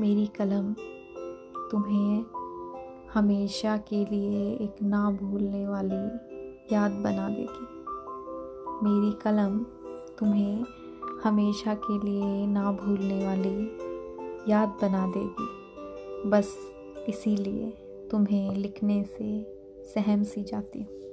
मेरी कलम तुम्हें हमेशा के लिए एक ना भूलने वाली याद बना देगी। मेरी कलम तुम्हें हमेशा के लिए ना भूलने वाली याद बना देगी, बस इसीलिए तुम्हें लिखने से सहम सी जाती हूँ।